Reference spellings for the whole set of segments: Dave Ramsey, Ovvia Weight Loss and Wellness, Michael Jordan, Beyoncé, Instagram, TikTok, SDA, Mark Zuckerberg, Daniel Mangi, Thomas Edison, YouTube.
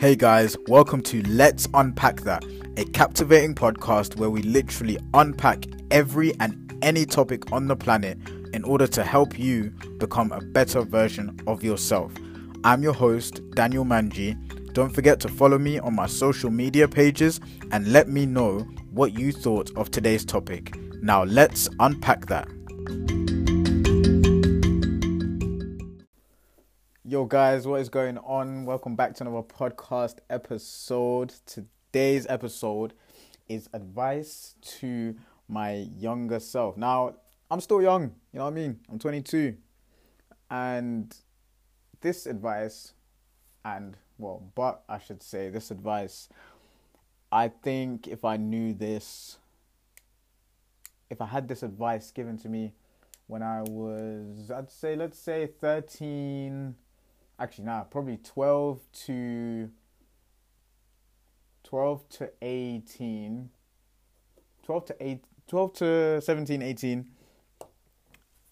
Hey guys, welcome to Let's Unpack That, a captivating podcast where we literally unpack every and any topic on the planet in order to help you become a better version of yourself. I'm your host, Daniel Mangi. Don't forget to follow me on my social media pages and let me know what you thought of today's topic. Now let's unpack that. Yo guys, what is going on? Welcome back to another podcast episode. Today's episode is advice to my younger self. Now, I'm still young, you know what I mean? I'm 22. And this advice, I think if I knew this, if I had this advice given to me when I was, let's say 13... Actually, no, probably 12 to 17, 18.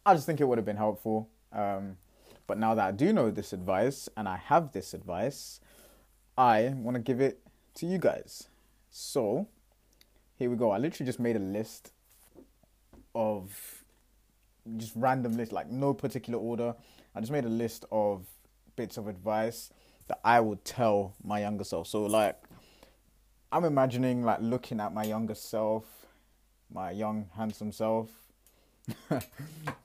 I just think it would have been helpful. But now that I do know this advice and I have this advice, I want to give it to you guys. So here we go. I literally just made a list of just random lists, like no particular order. I just made a list of bits of advice that I would tell my younger self. So like, I'm imagining like looking at my younger self, my young handsome self,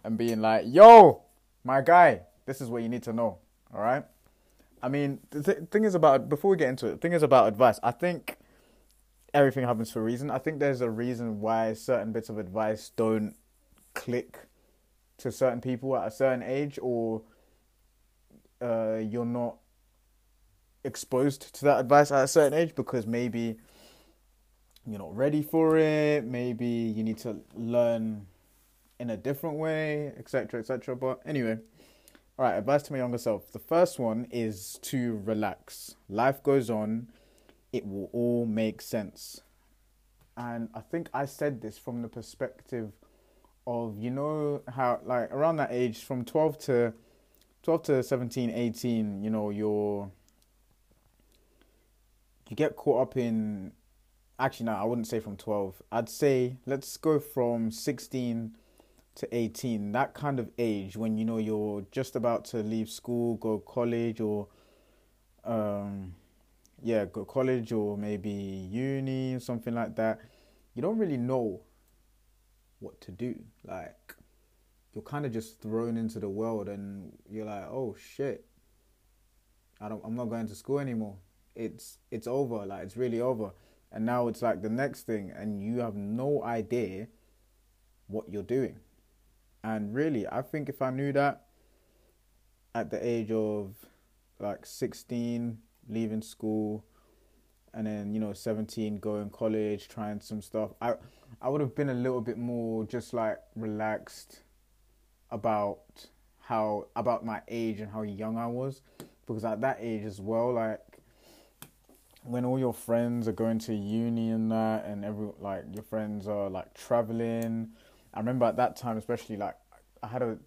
and being like, yo, my guy, this is what you need to know. All right. I mean, the thing is about advice, I think everything happens for a reason. I think there's a reason why certain bits of advice don't click to certain people at a certain age, or you're not exposed to that advice at a certain age because maybe you're not ready for it, maybe you need to learn in a different way, etc, etc. But anyway, all right, advice to my younger self. The first one is to relax. Life goes on, it will all make sense. And I think I said this from the perspective of, you know, how like around that age from 12 to 17, 18, you know, you get caught up in, actually, no, I wouldn't say from 12. I'd say, let's go from 16 to 18, that kind of age when, you know, you're just about to leave school, go college or maybe uni, something like that. You don't really know what to do, like, you're kind of just thrown into the world and you're like, oh shit, I'm not going to school anymore. It's over, like it's really over. And now it's like the next thing and you have no idea what you're doing. And really, I think if I knew that at the age of like 16, leaving school, and then, you know, 17, going college, trying some stuff, I would have been a little bit more just like relaxed about my age and how young I was, because at that age as well, like when all your friends are going to uni and that, and your friends are like traveling. I remember at that time, especially, like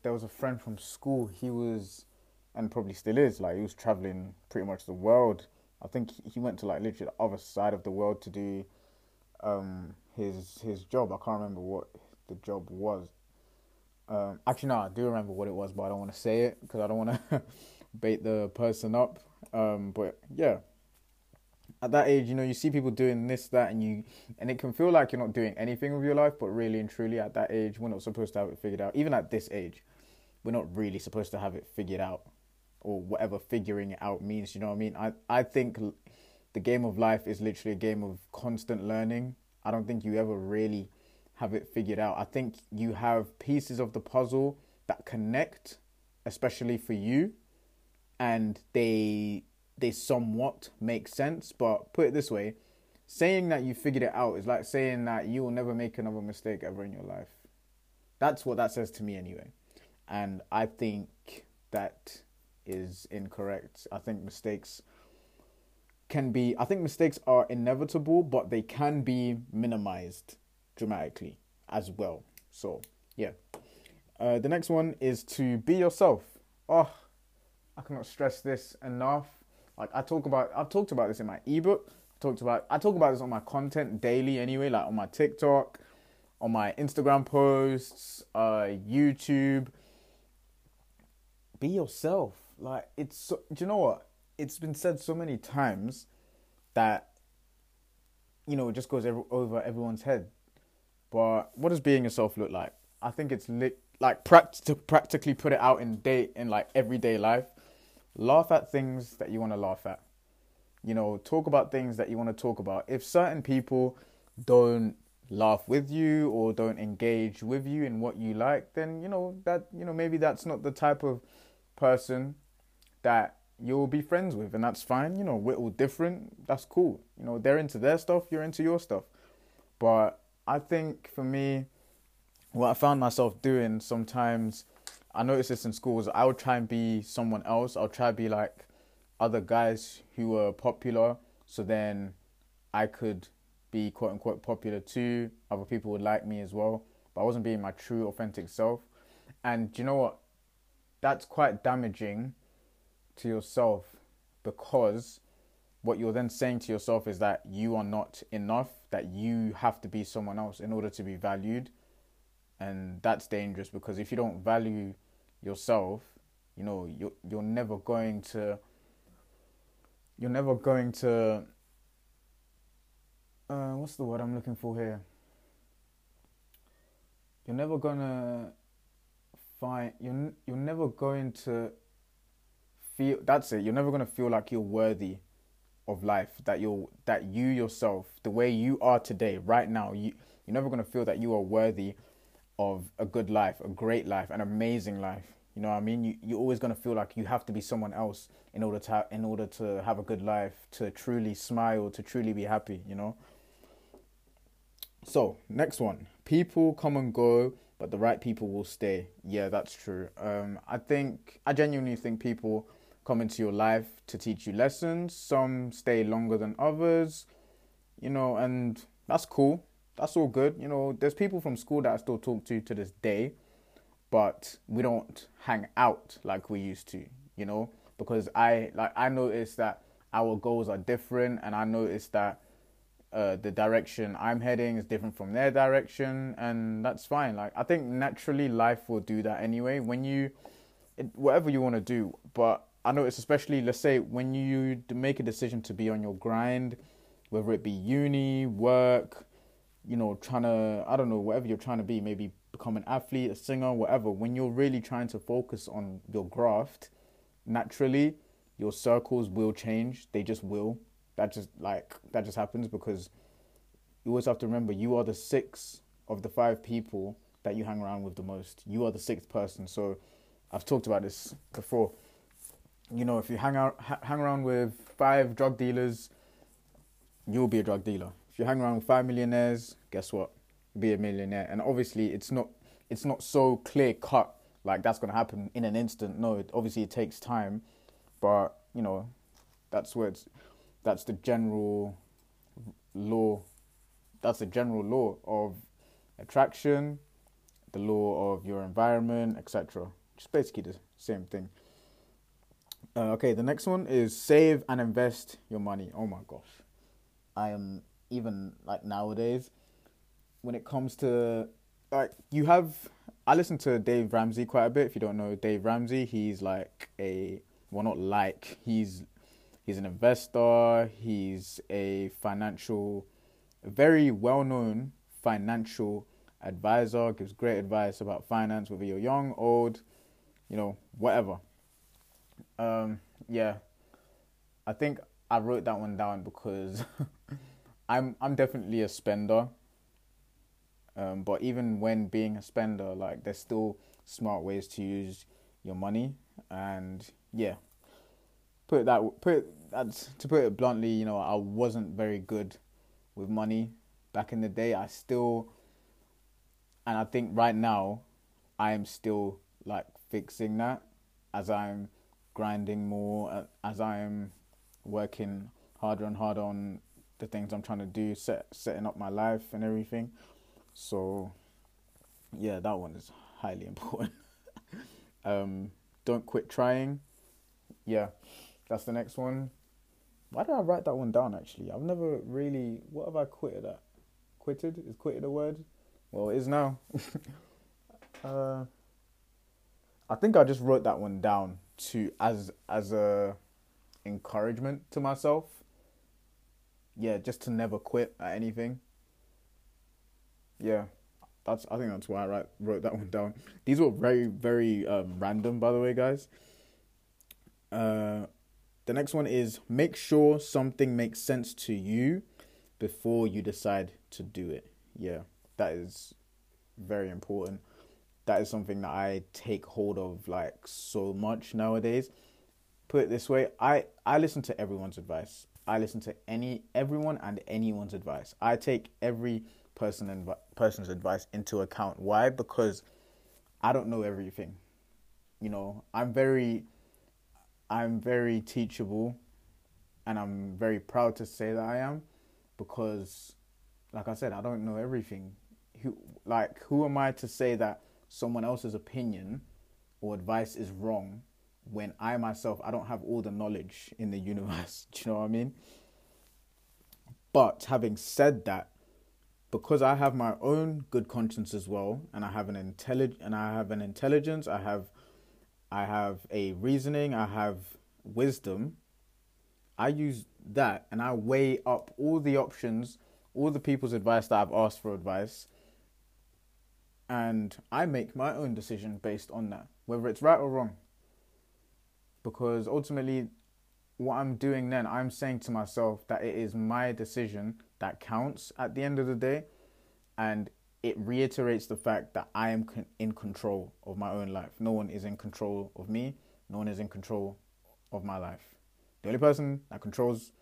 there was a friend from school. He was, and probably still is, like he was traveling pretty much the world. I think he went to like literally the other side of the world to do his job. I can't remember what the job was. I do remember what it was, but I don't want to say it because I don't want to bait the person up. But yeah, at that age, you know, you see people doing this, that, and it can feel like you're not doing anything with your life. But really and truly, at that age, we're not supposed to have it figured out. Even at this age, we're not really supposed to have it figured out, or whatever figuring it out means. You know what I mean? I think the game of life is literally a game of constant learning. I don't think you ever really have it figured out. I think you have pieces of the puzzle that connect, especially for you, and they somewhat make sense. But put it this way, saying that you figured it out is like saying that you will never make another mistake ever in your life. That's what that says to me anyway. And I think that is incorrect. I think mistakes are inevitable, but they can be minimized dramatically as well. So yeah, the next one is to be yourself. Oh, I cannot stress this enough. Like I've talked about this in my ebook. I talk about this on my content daily anyway, like on my TikTok, on my Instagram posts, YouTube. Be yourself. Like it's so, do you know what? It's been said so many times that, you know, it just goes over everyone's head. But what does being yourself look like? I think it's practically put it out in like everyday life. Laugh at things that you want to laugh at. You know, talk about things that you want to talk about. If certain people don't laugh with you or don't engage with you in what you like, then, you know, that, you know, maybe that's not the type of person that you'll be friends with, and that's fine. You know, we're all different. That's cool. You know, they're into their stuff, you're into your stuff. But I think for me, what I found myself doing sometimes, I noticed this in schools, I would try and be someone else. I'll try to be like other guys who were popular, so then I could be quote unquote popular too. Other people would like me as well, but I wasn't being my true authentic self. And you know what? That's quite damaging to yourself, because what you're then saying to yourself is that you are not enough, that you have to be someone else in order to be valued. And that's dangerous, because if you don't value yourself, you know, you're never going to what's the word I'm looking for here? You're never going to feel like you're worthy of life, that you yourself, the way you are today, right now, you're never going to feel that you are worthy of a good life, a great life, an amazing life. You know what I mean? You're always going to feel like you have to be someone else in order to have a good life, to truly smile, to truly be happy, you know? So, next one. People come and go, but the right people will stay. Yeah, that's true. I genuinely think people come into your life to teach you lessons. Some stay longer than others, you know, and that's cool. That's all good. You know, there's people from school that I still talk to this day, but we don't hang out like we used to, you know, because I noticed that our goals are different, and I noticed that the direction I'm heading is different from their direction, and that's fine. Like, I think naturally life will do that anyway, whatever you want to do. But I noticed, especially, let's say, when you make a decision to be on your grind, whether it be uni, work, you know, whatever you're trying to be, maybe become an athlete, a singer, whatever. When you're really trying to focus on your graft, naturally, your circles will change. They just will. That just happens, because you always have to remember you are the sixth of the five people that you hang around with the most. You are the sixth person. So I've talked about this before. You know, if you hang around with five drug dealers, you'll be a drug dealer. If you hang around with five millionaires, guess what? Be a millionaire. And obviously, it's not so clear cut, like that's going to happen in an instant. No, it takes time. But, you know, that's the general law. That's the general law of attraction, the law of your environment, etc. Just basically the same thing. Okay, the next one is save and invest your money. Oh my gosh, I am. Even like nowadays, when it comes to like I listen to Dave Ramsey quite a bit. If you don't know Dave Ramsey, he's like he's an investor. He's a very well-known financial advisor. Gives great advice about finance, whether you're young, old, you know, whatever. Yeah, I think I wrote that one down because. I'm definitely a spender, but even when being a spender, like, there's still smart ways to use your money. And yeah, to put it bluntly, you know, I wasn't very good with money back in the day. And I think right now, I am still like fixing that as I'm grinding more, as I'm working harder and harder on the things I'm trying to do, setting up my life and everything. So yeah, that one is highly important. Don't quit trying. Yeah, that's the next one. Why did I write that one down, actually? I've never really... What have I quitted at? Quitted? Is quitted a word? Well, it is now. I think I just wrote that one down to as a encouragement to myself. Yeah, just to never quit at anything. Yeah, I think that's why I wrote that one down. These were very, very random, by the way, guys. The next one is make sure something makes sense to you before you decide to do it. Yeah, that is very important. That is something that I take hold of like so much nowadays. Put it this way, I listen to everyone's advice. I listen to everyone and anyone's advice. I take every person's advice into account. Why? Because I don't know everything. You know, I'm very teachable, and I'm very proud to say that I am, because like I said, I don't know everything. Who am I to say that someone else's opinion or advice is wrong when I myself, I don't have all the knowledge in the universe? Do you know what I mean? But having said that, because I have my own good conscience as well, and I have an intelligence, I have a reasoning, I have wisdom. I use that and I weigh up all the options, all the people's advice that I've asked for advice, and I make my own decision based on that, whether it's right or wrong. Because ultimately, what I'm doing then, I'm saying to myself that it is my decision that counts at the end of the day, and it reiterates the fact that I am in control of my own life. No one is in control of me. No one is in control of my life. The only person that controls,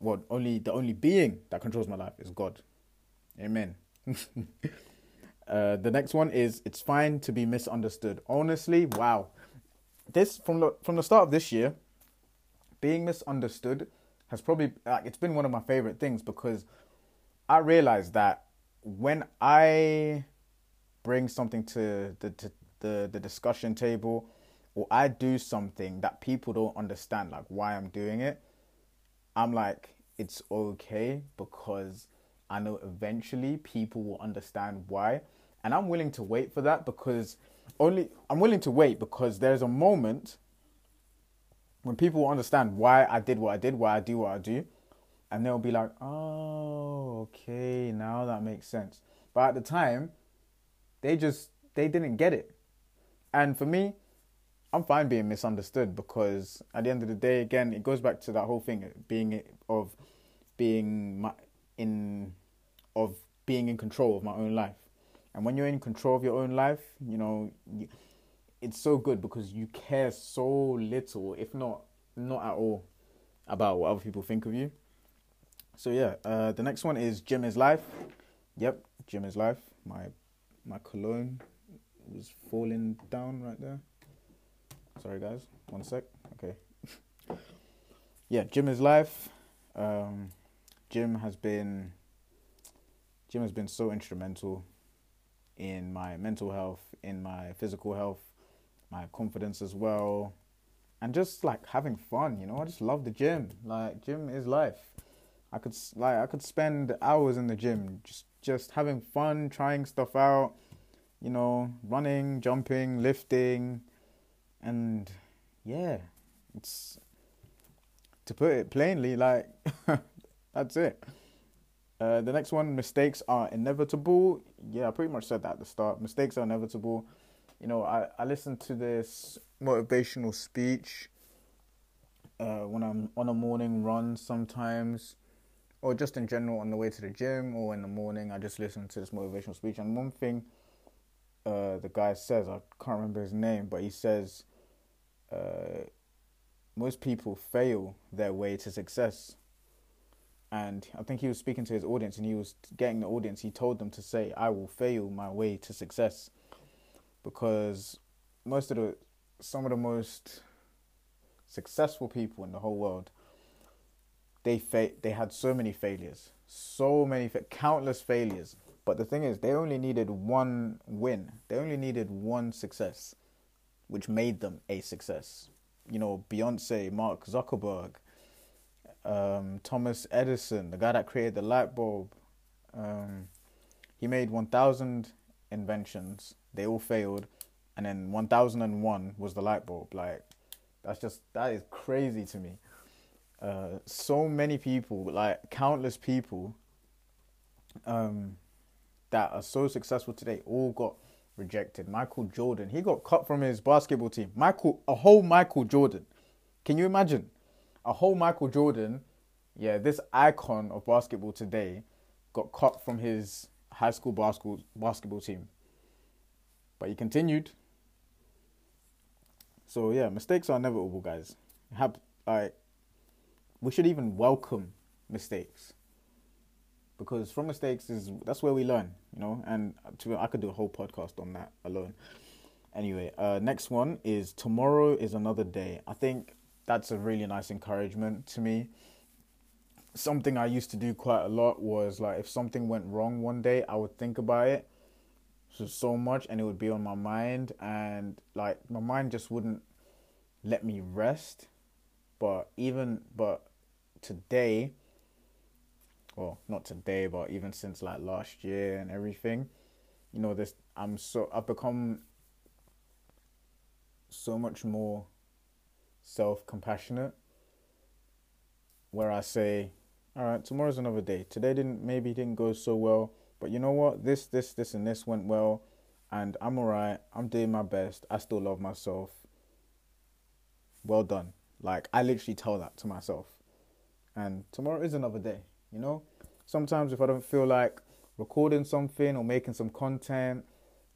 well, the only being that controls my life is God. Amen. The next one is it's fine to be misunderstood. Honestly, wow. This from the start of this year, being misunderstood has probably it's been one of my favorite things, because I realized that when I bring something to the discussion table, or I do something that people don't understand, like why I'm doing it, I'm like, it's okay, because I know eventually people will understand why. And I'm willing to wait for that, because there's a moment when people will understand why I did what I did, why I do what I do. And they'll be like, oh, okay, now that makes sense. But at the time, they didn't get it. And for me, I'm fine being misunderstood, because at the end of the day, again, it goes back to that whole thing being in control of my own life. And when you're in control of your own life, you know, it's so good, because you care so little, if not at all, about what other people think of you. So yeah, the next one is gym is life. Yep, gym is life. My cologne was falling down right there. Sorry guys, one sec. Okay. Yeah, gym is life. Gym has been so instrumental in my mental health, in my physical health, my confidence as well, and just like having fun. You know, I just love the gym. Like, gym is life. I could spend hours in the gym just having fun, trying stuff out, you know, running, jumping, lifting, and yeah, it's, to put it plainly, like that's it. The next one, mistakes are inevitable. Yeah, I pretty much said that at the start. Mistakes are inevitable. You know, I listened to this motivational speech when I'm on a morning run sometimes, or just in general on the way to the gym or in the morning. I just listen to this motivational speech. And one thing the guy says, I can't remember his name, but he says, most people fail their way to success. And I think he was speaking to his audience, and he was getting the audience. He told them to say, I will fail my way to success. Because some of the most successful people in the whole world, they had so many failures, countless failures. But the thing is, they only needed one win. They only needed one success, which made them a success. You know, Beyoncé, Mark Zuckerberg, Thomas Edison, the guy that created the light bulb, he made 1,000 inventions. They all failed, and then 1,001 was the light bulb. Like, that is crazy to me. So many people, like countless people, that are so successful today, all got rejected. Michael Jordan, he got cut from his basketball team. A whole Michael Jordan. Can you imagine? A whole Michael Jordan, yeah, this icon of basketball today, got cut from his high school basketball team. But he continued. So yeah, mistakes are inevitable, guys. We should even welcome mistakes, because from mistakes that's where we learn, you know. And I could do a whole podcast on that alone. Anyway, next one is tomorrow is another day. I think that's a really nice encouragement to me. Something I used to do quite a lot was, like, if something went wrong one day, I would think about it so much, and it would be on my mind, and like my mind just wouldn't let me rest. But today, well, not today, but even since like last year and everything, you know, I've become so much more self-compassionate, where I say, all right, tomorrow's another day. Today maybe didn't go so well, but you know what? This and this went well, and I'm all right. I'm doing my best. I still love myself. Well done. Like, I literally tell that to myself. And tomorrow is another day, you know? Sometimes if I don't feel like recording something or making some content,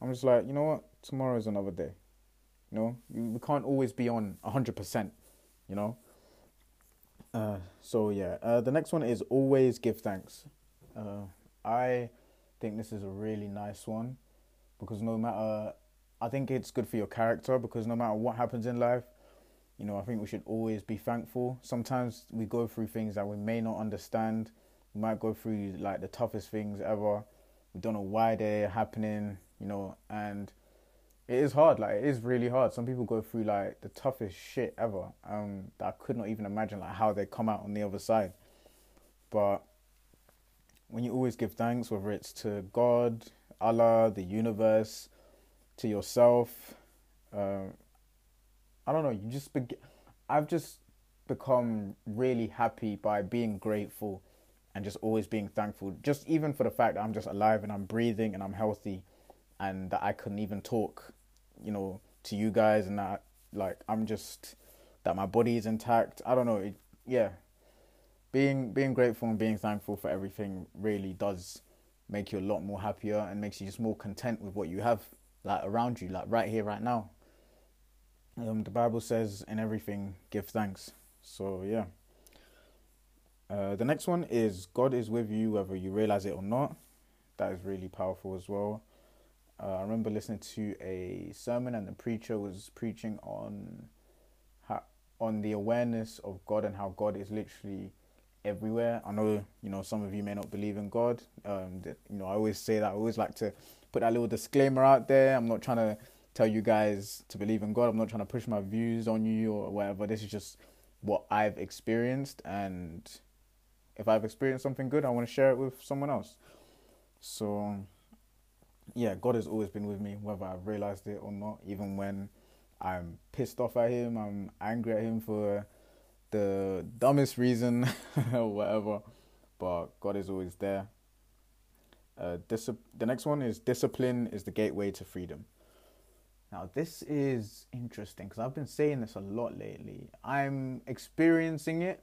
I'm just like, you know what? Tomorrow is another day. You know? We can't always be on 100%, you know? So, yeah. The next one is always give thanks. I think this is a really nice one, because I think it's good for your character, because no matter what happens in life, you know, I think we should always be thankful. Sometimes we go through things that we may not understand. We might go through, like, the toughest things ever. We don't know why they're happening, you know, and it is hard. Like, it is really hard. Some people go through, like, the toughest shit ever that I could not even imagine, like, how they come out on the other side. But when you always give thanks, whether it's to God, Allah, the universe, to yourself, I don't know, I've just become really happy by being grateful and just always being thankful. Just even for the fact that I'm just alive and I'm breathing and I'm healthy and that I can even talk, you know, to you guys, and that, like, that my body is intact. I don't know. Yeah. Being grateful and being thankful for everything really does make you a lot more happier and makes you just more content with what you have, like, around you, like, right here, right now. The Bible says, in everything, give thanks. So, yeah. The next one is, God is with you whether you realize it or not. That is really powerful as well. I remember listening to a sermon, and the preacher was preaching on the awareness of God and how God is literally everywhere. I know, you know, some of you may not believe in God. You know, I always say that. I always like to put that little disclaimer out there. I'm not trying to tell you guys to believe in God. I'm not trying to push my views on you or whatever. This is just what I've experienced, and if I've experienced something good, I want to share it with someone else. So, yeah, God has always been with me, whether I've realized it or not. Even when I'm pissed off at him, I'm angry at him for the dumbest reason or whatever, but God is always there. The next one is, discipline is the gateway to freedom. Now, this is interesting, because I've been saying this a lot lately. I'm experiencing it,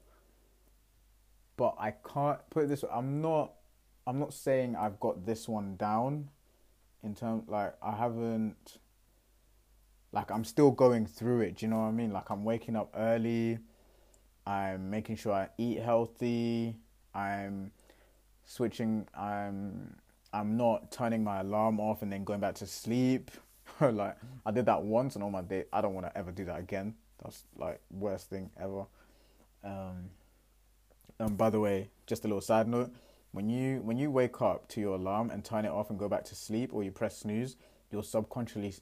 but I can't put it this way. I'm not saying I've got this one down in terms, like, I haven't, like, I'm still going through it. Do you know what I mean? Like, I'm waking up early. I'm making sure I eat healthy. I'm not turning my alarm off and then going back to sleep. Like, I did that once, and on my day, I don't want to ever do that again. That's, like, worst thing ever. And by the way, just a little side note, when you wake up to your alarm and turn it off and go back to sleep, or you press snooze, you're subconsciously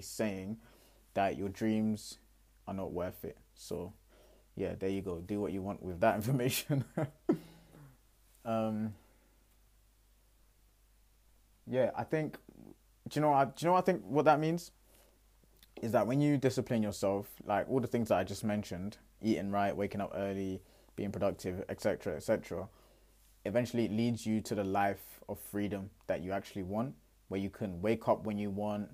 saying that your dreams are not worth it. So yeah, there you go. Do what you want with that information. Yeah, I think, do you know what I think what that means? Is that when you discipline yourself, like all the things that I just mentioned, eating right, waking up early, being productive, etc., etc., eventually it leads you to the life of freedom that you actually want, where you can wake up when you want,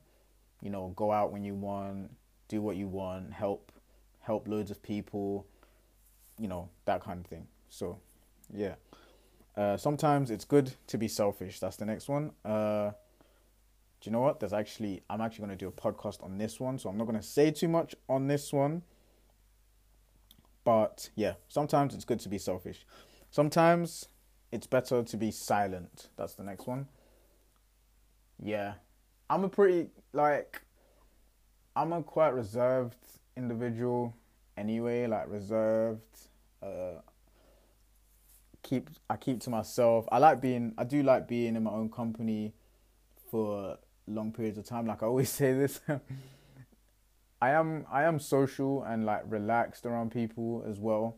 you know, go out when you want, do what you want, help loads of people, you know, that kind of thing. So, yeah. Sometimes it's good to be selfish. That's the next one. Do you know what? I'm actually going to do a podcast on this one, so I'm not going to say too much on this one. But yeah, sometimes it's good to be selfish. Sometimes it's better to be silent. That's the next one. Yeah, I'm a quite reserved individual anyway, like reserved, I keep to myself. I do like being in my own company for long periods of time. Like I always say this, I am social and like relaxed around people as well,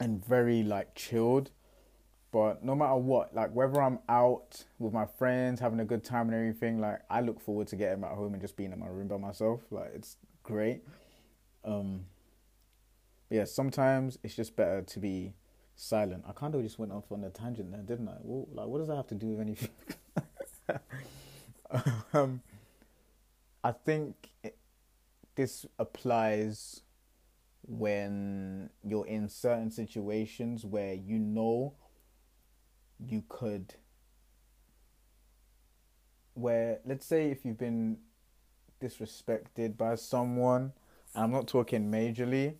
and very like chilled. But no matter what, like whether I'm out with my friends having a good time and everything, like I look forward to getting back home and just being in my room by myself. Like it's great. Yeah, sometimes it's just better to be silent. I kind of just went off on a tangent there, didn't I? Well, like, what does that have to do with anything? I think this applies when you're in certain situations where you know you could... Where, let's say if you've been disrespected by someone, and I'm not talking majorly,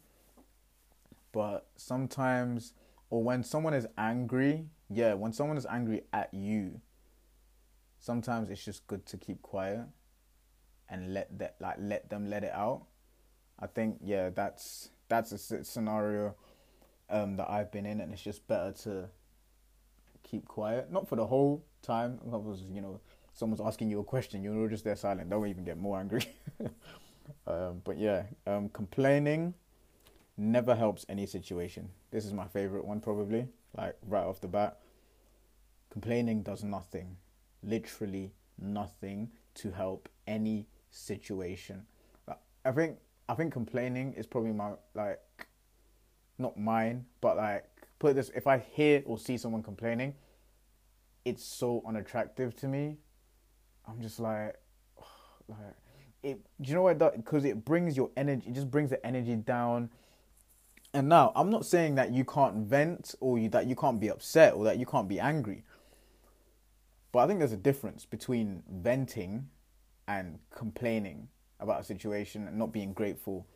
but sometimes... Or when someone is angry, yeah, when someone is angry at you, sometimes it's just good to keep quiet and let them let it out. I think, yeah, that's a scenario that I've been in, and it's just better to keep quiet. Not for the whole time. You know, someone's asking you a question, you're just there silent. Don't even get more angry. But yeah, complaining never helps any situation. This is my favorite one, probably, like right off the bat. Complaining does nothing, literally nothing, to help any situation. I think complaining is probably my, like, not mine, but like, put this, if I hear or see someone complaining, it's so unattractive to me. I'm just like, oh, like it. Do you know what? Because it brings your energy. It just brings the energy down. And now, I'm not saying that you can't vent or that you can't be upset or that you can't be angry. But I think there's a difference between venting and complaining about a situation and not being grateful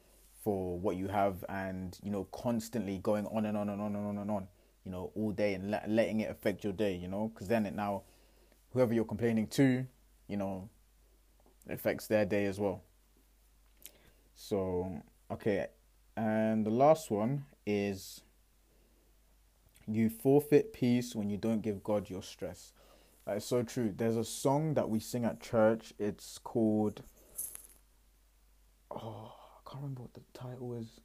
for what you have and, you know, constantly going on and on and on and on and on, you know, all day and letting it affect your day, you know, because then whoever you're complaining to, you know, it affects their day as well. So, okay. And the last one is you forfeit peace when you don't give God your stress. That is so true. There's a song that we sing at church. It's called... Oh, I can't remember what the title is.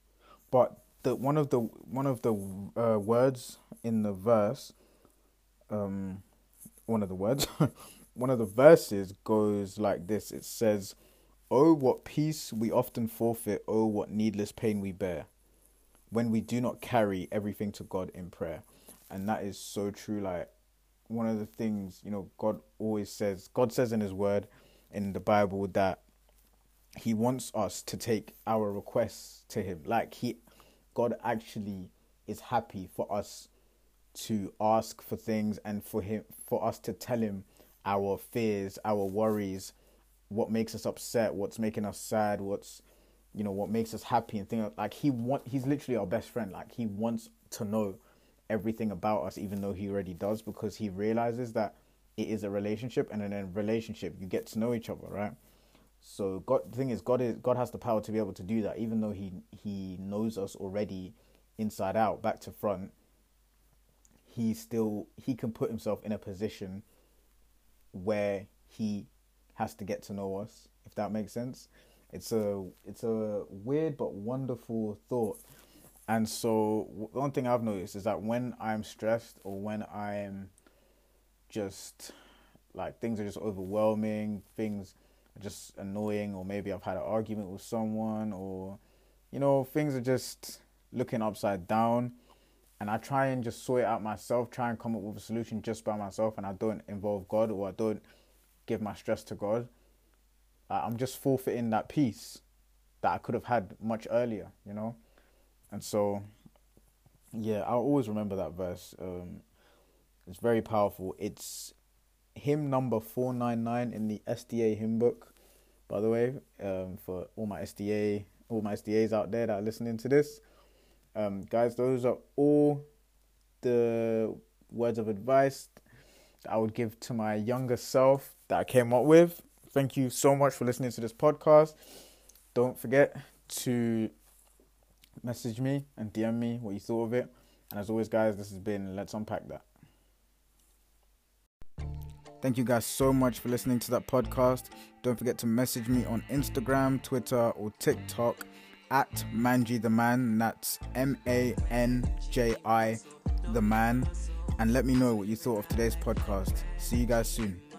But one of the words in the verse... one of the verses goes like this. It says... Oh, what peace we often forfeit. Oh, what needless pain we bear when we do not carry everything to God in prayer. And that is so true. Like, one of the things, you know, God says in his word in the Bible that he wants us to take our requests to him. Like, God actually is happy for us to ask for things and for us to tell him our fears, our worries, what makes us upset, what's making us sad, what's, you know, what makes us happy and things like he's literally our best friend. Like, he wants to know everything about us, even though he already does, because he realizes that it is a relationship, and in a relationship you get to know each other, right? So God has the power to be able to do that, even though he knows us already inside out, back to front. He can put himself in a position where he has to get to know us, if that makes sense. It's a weird but wonderful thought. And so one thing I've noticed is that when I'm stressed or when I'm just like things are just overwhelming, things are just annoying, or maybe I've had an argument with someone, or, you know, things are just looking upside down, and I try and just sort it out myself, try and come up with a solution just by myself, and I don't involve God, or I don't give my stress to God. I'm just forfeiting that peace that I could have had much earlier, you know. And so, yeah, I'll always remember that verse. It's very powerful. It's hymn number 499 in the SDA hymn book, by the way, for all my SDAs out there that are listening to this. Guys, those are all the words of advice that I would give to my younger self that I came up with. Thank you so much for listening to this podcast. Don't forget to message me and DM me what you thought of it. And as always, guys, this has been Let's Unpack That. Thank you guys so much for listening to that podcast. Don't forget to message me on Instagram, Twitter, or TikTok at Mangi the Man. That's MANGI the Man. And let me know what you thought of today's podcast. See you guys soon.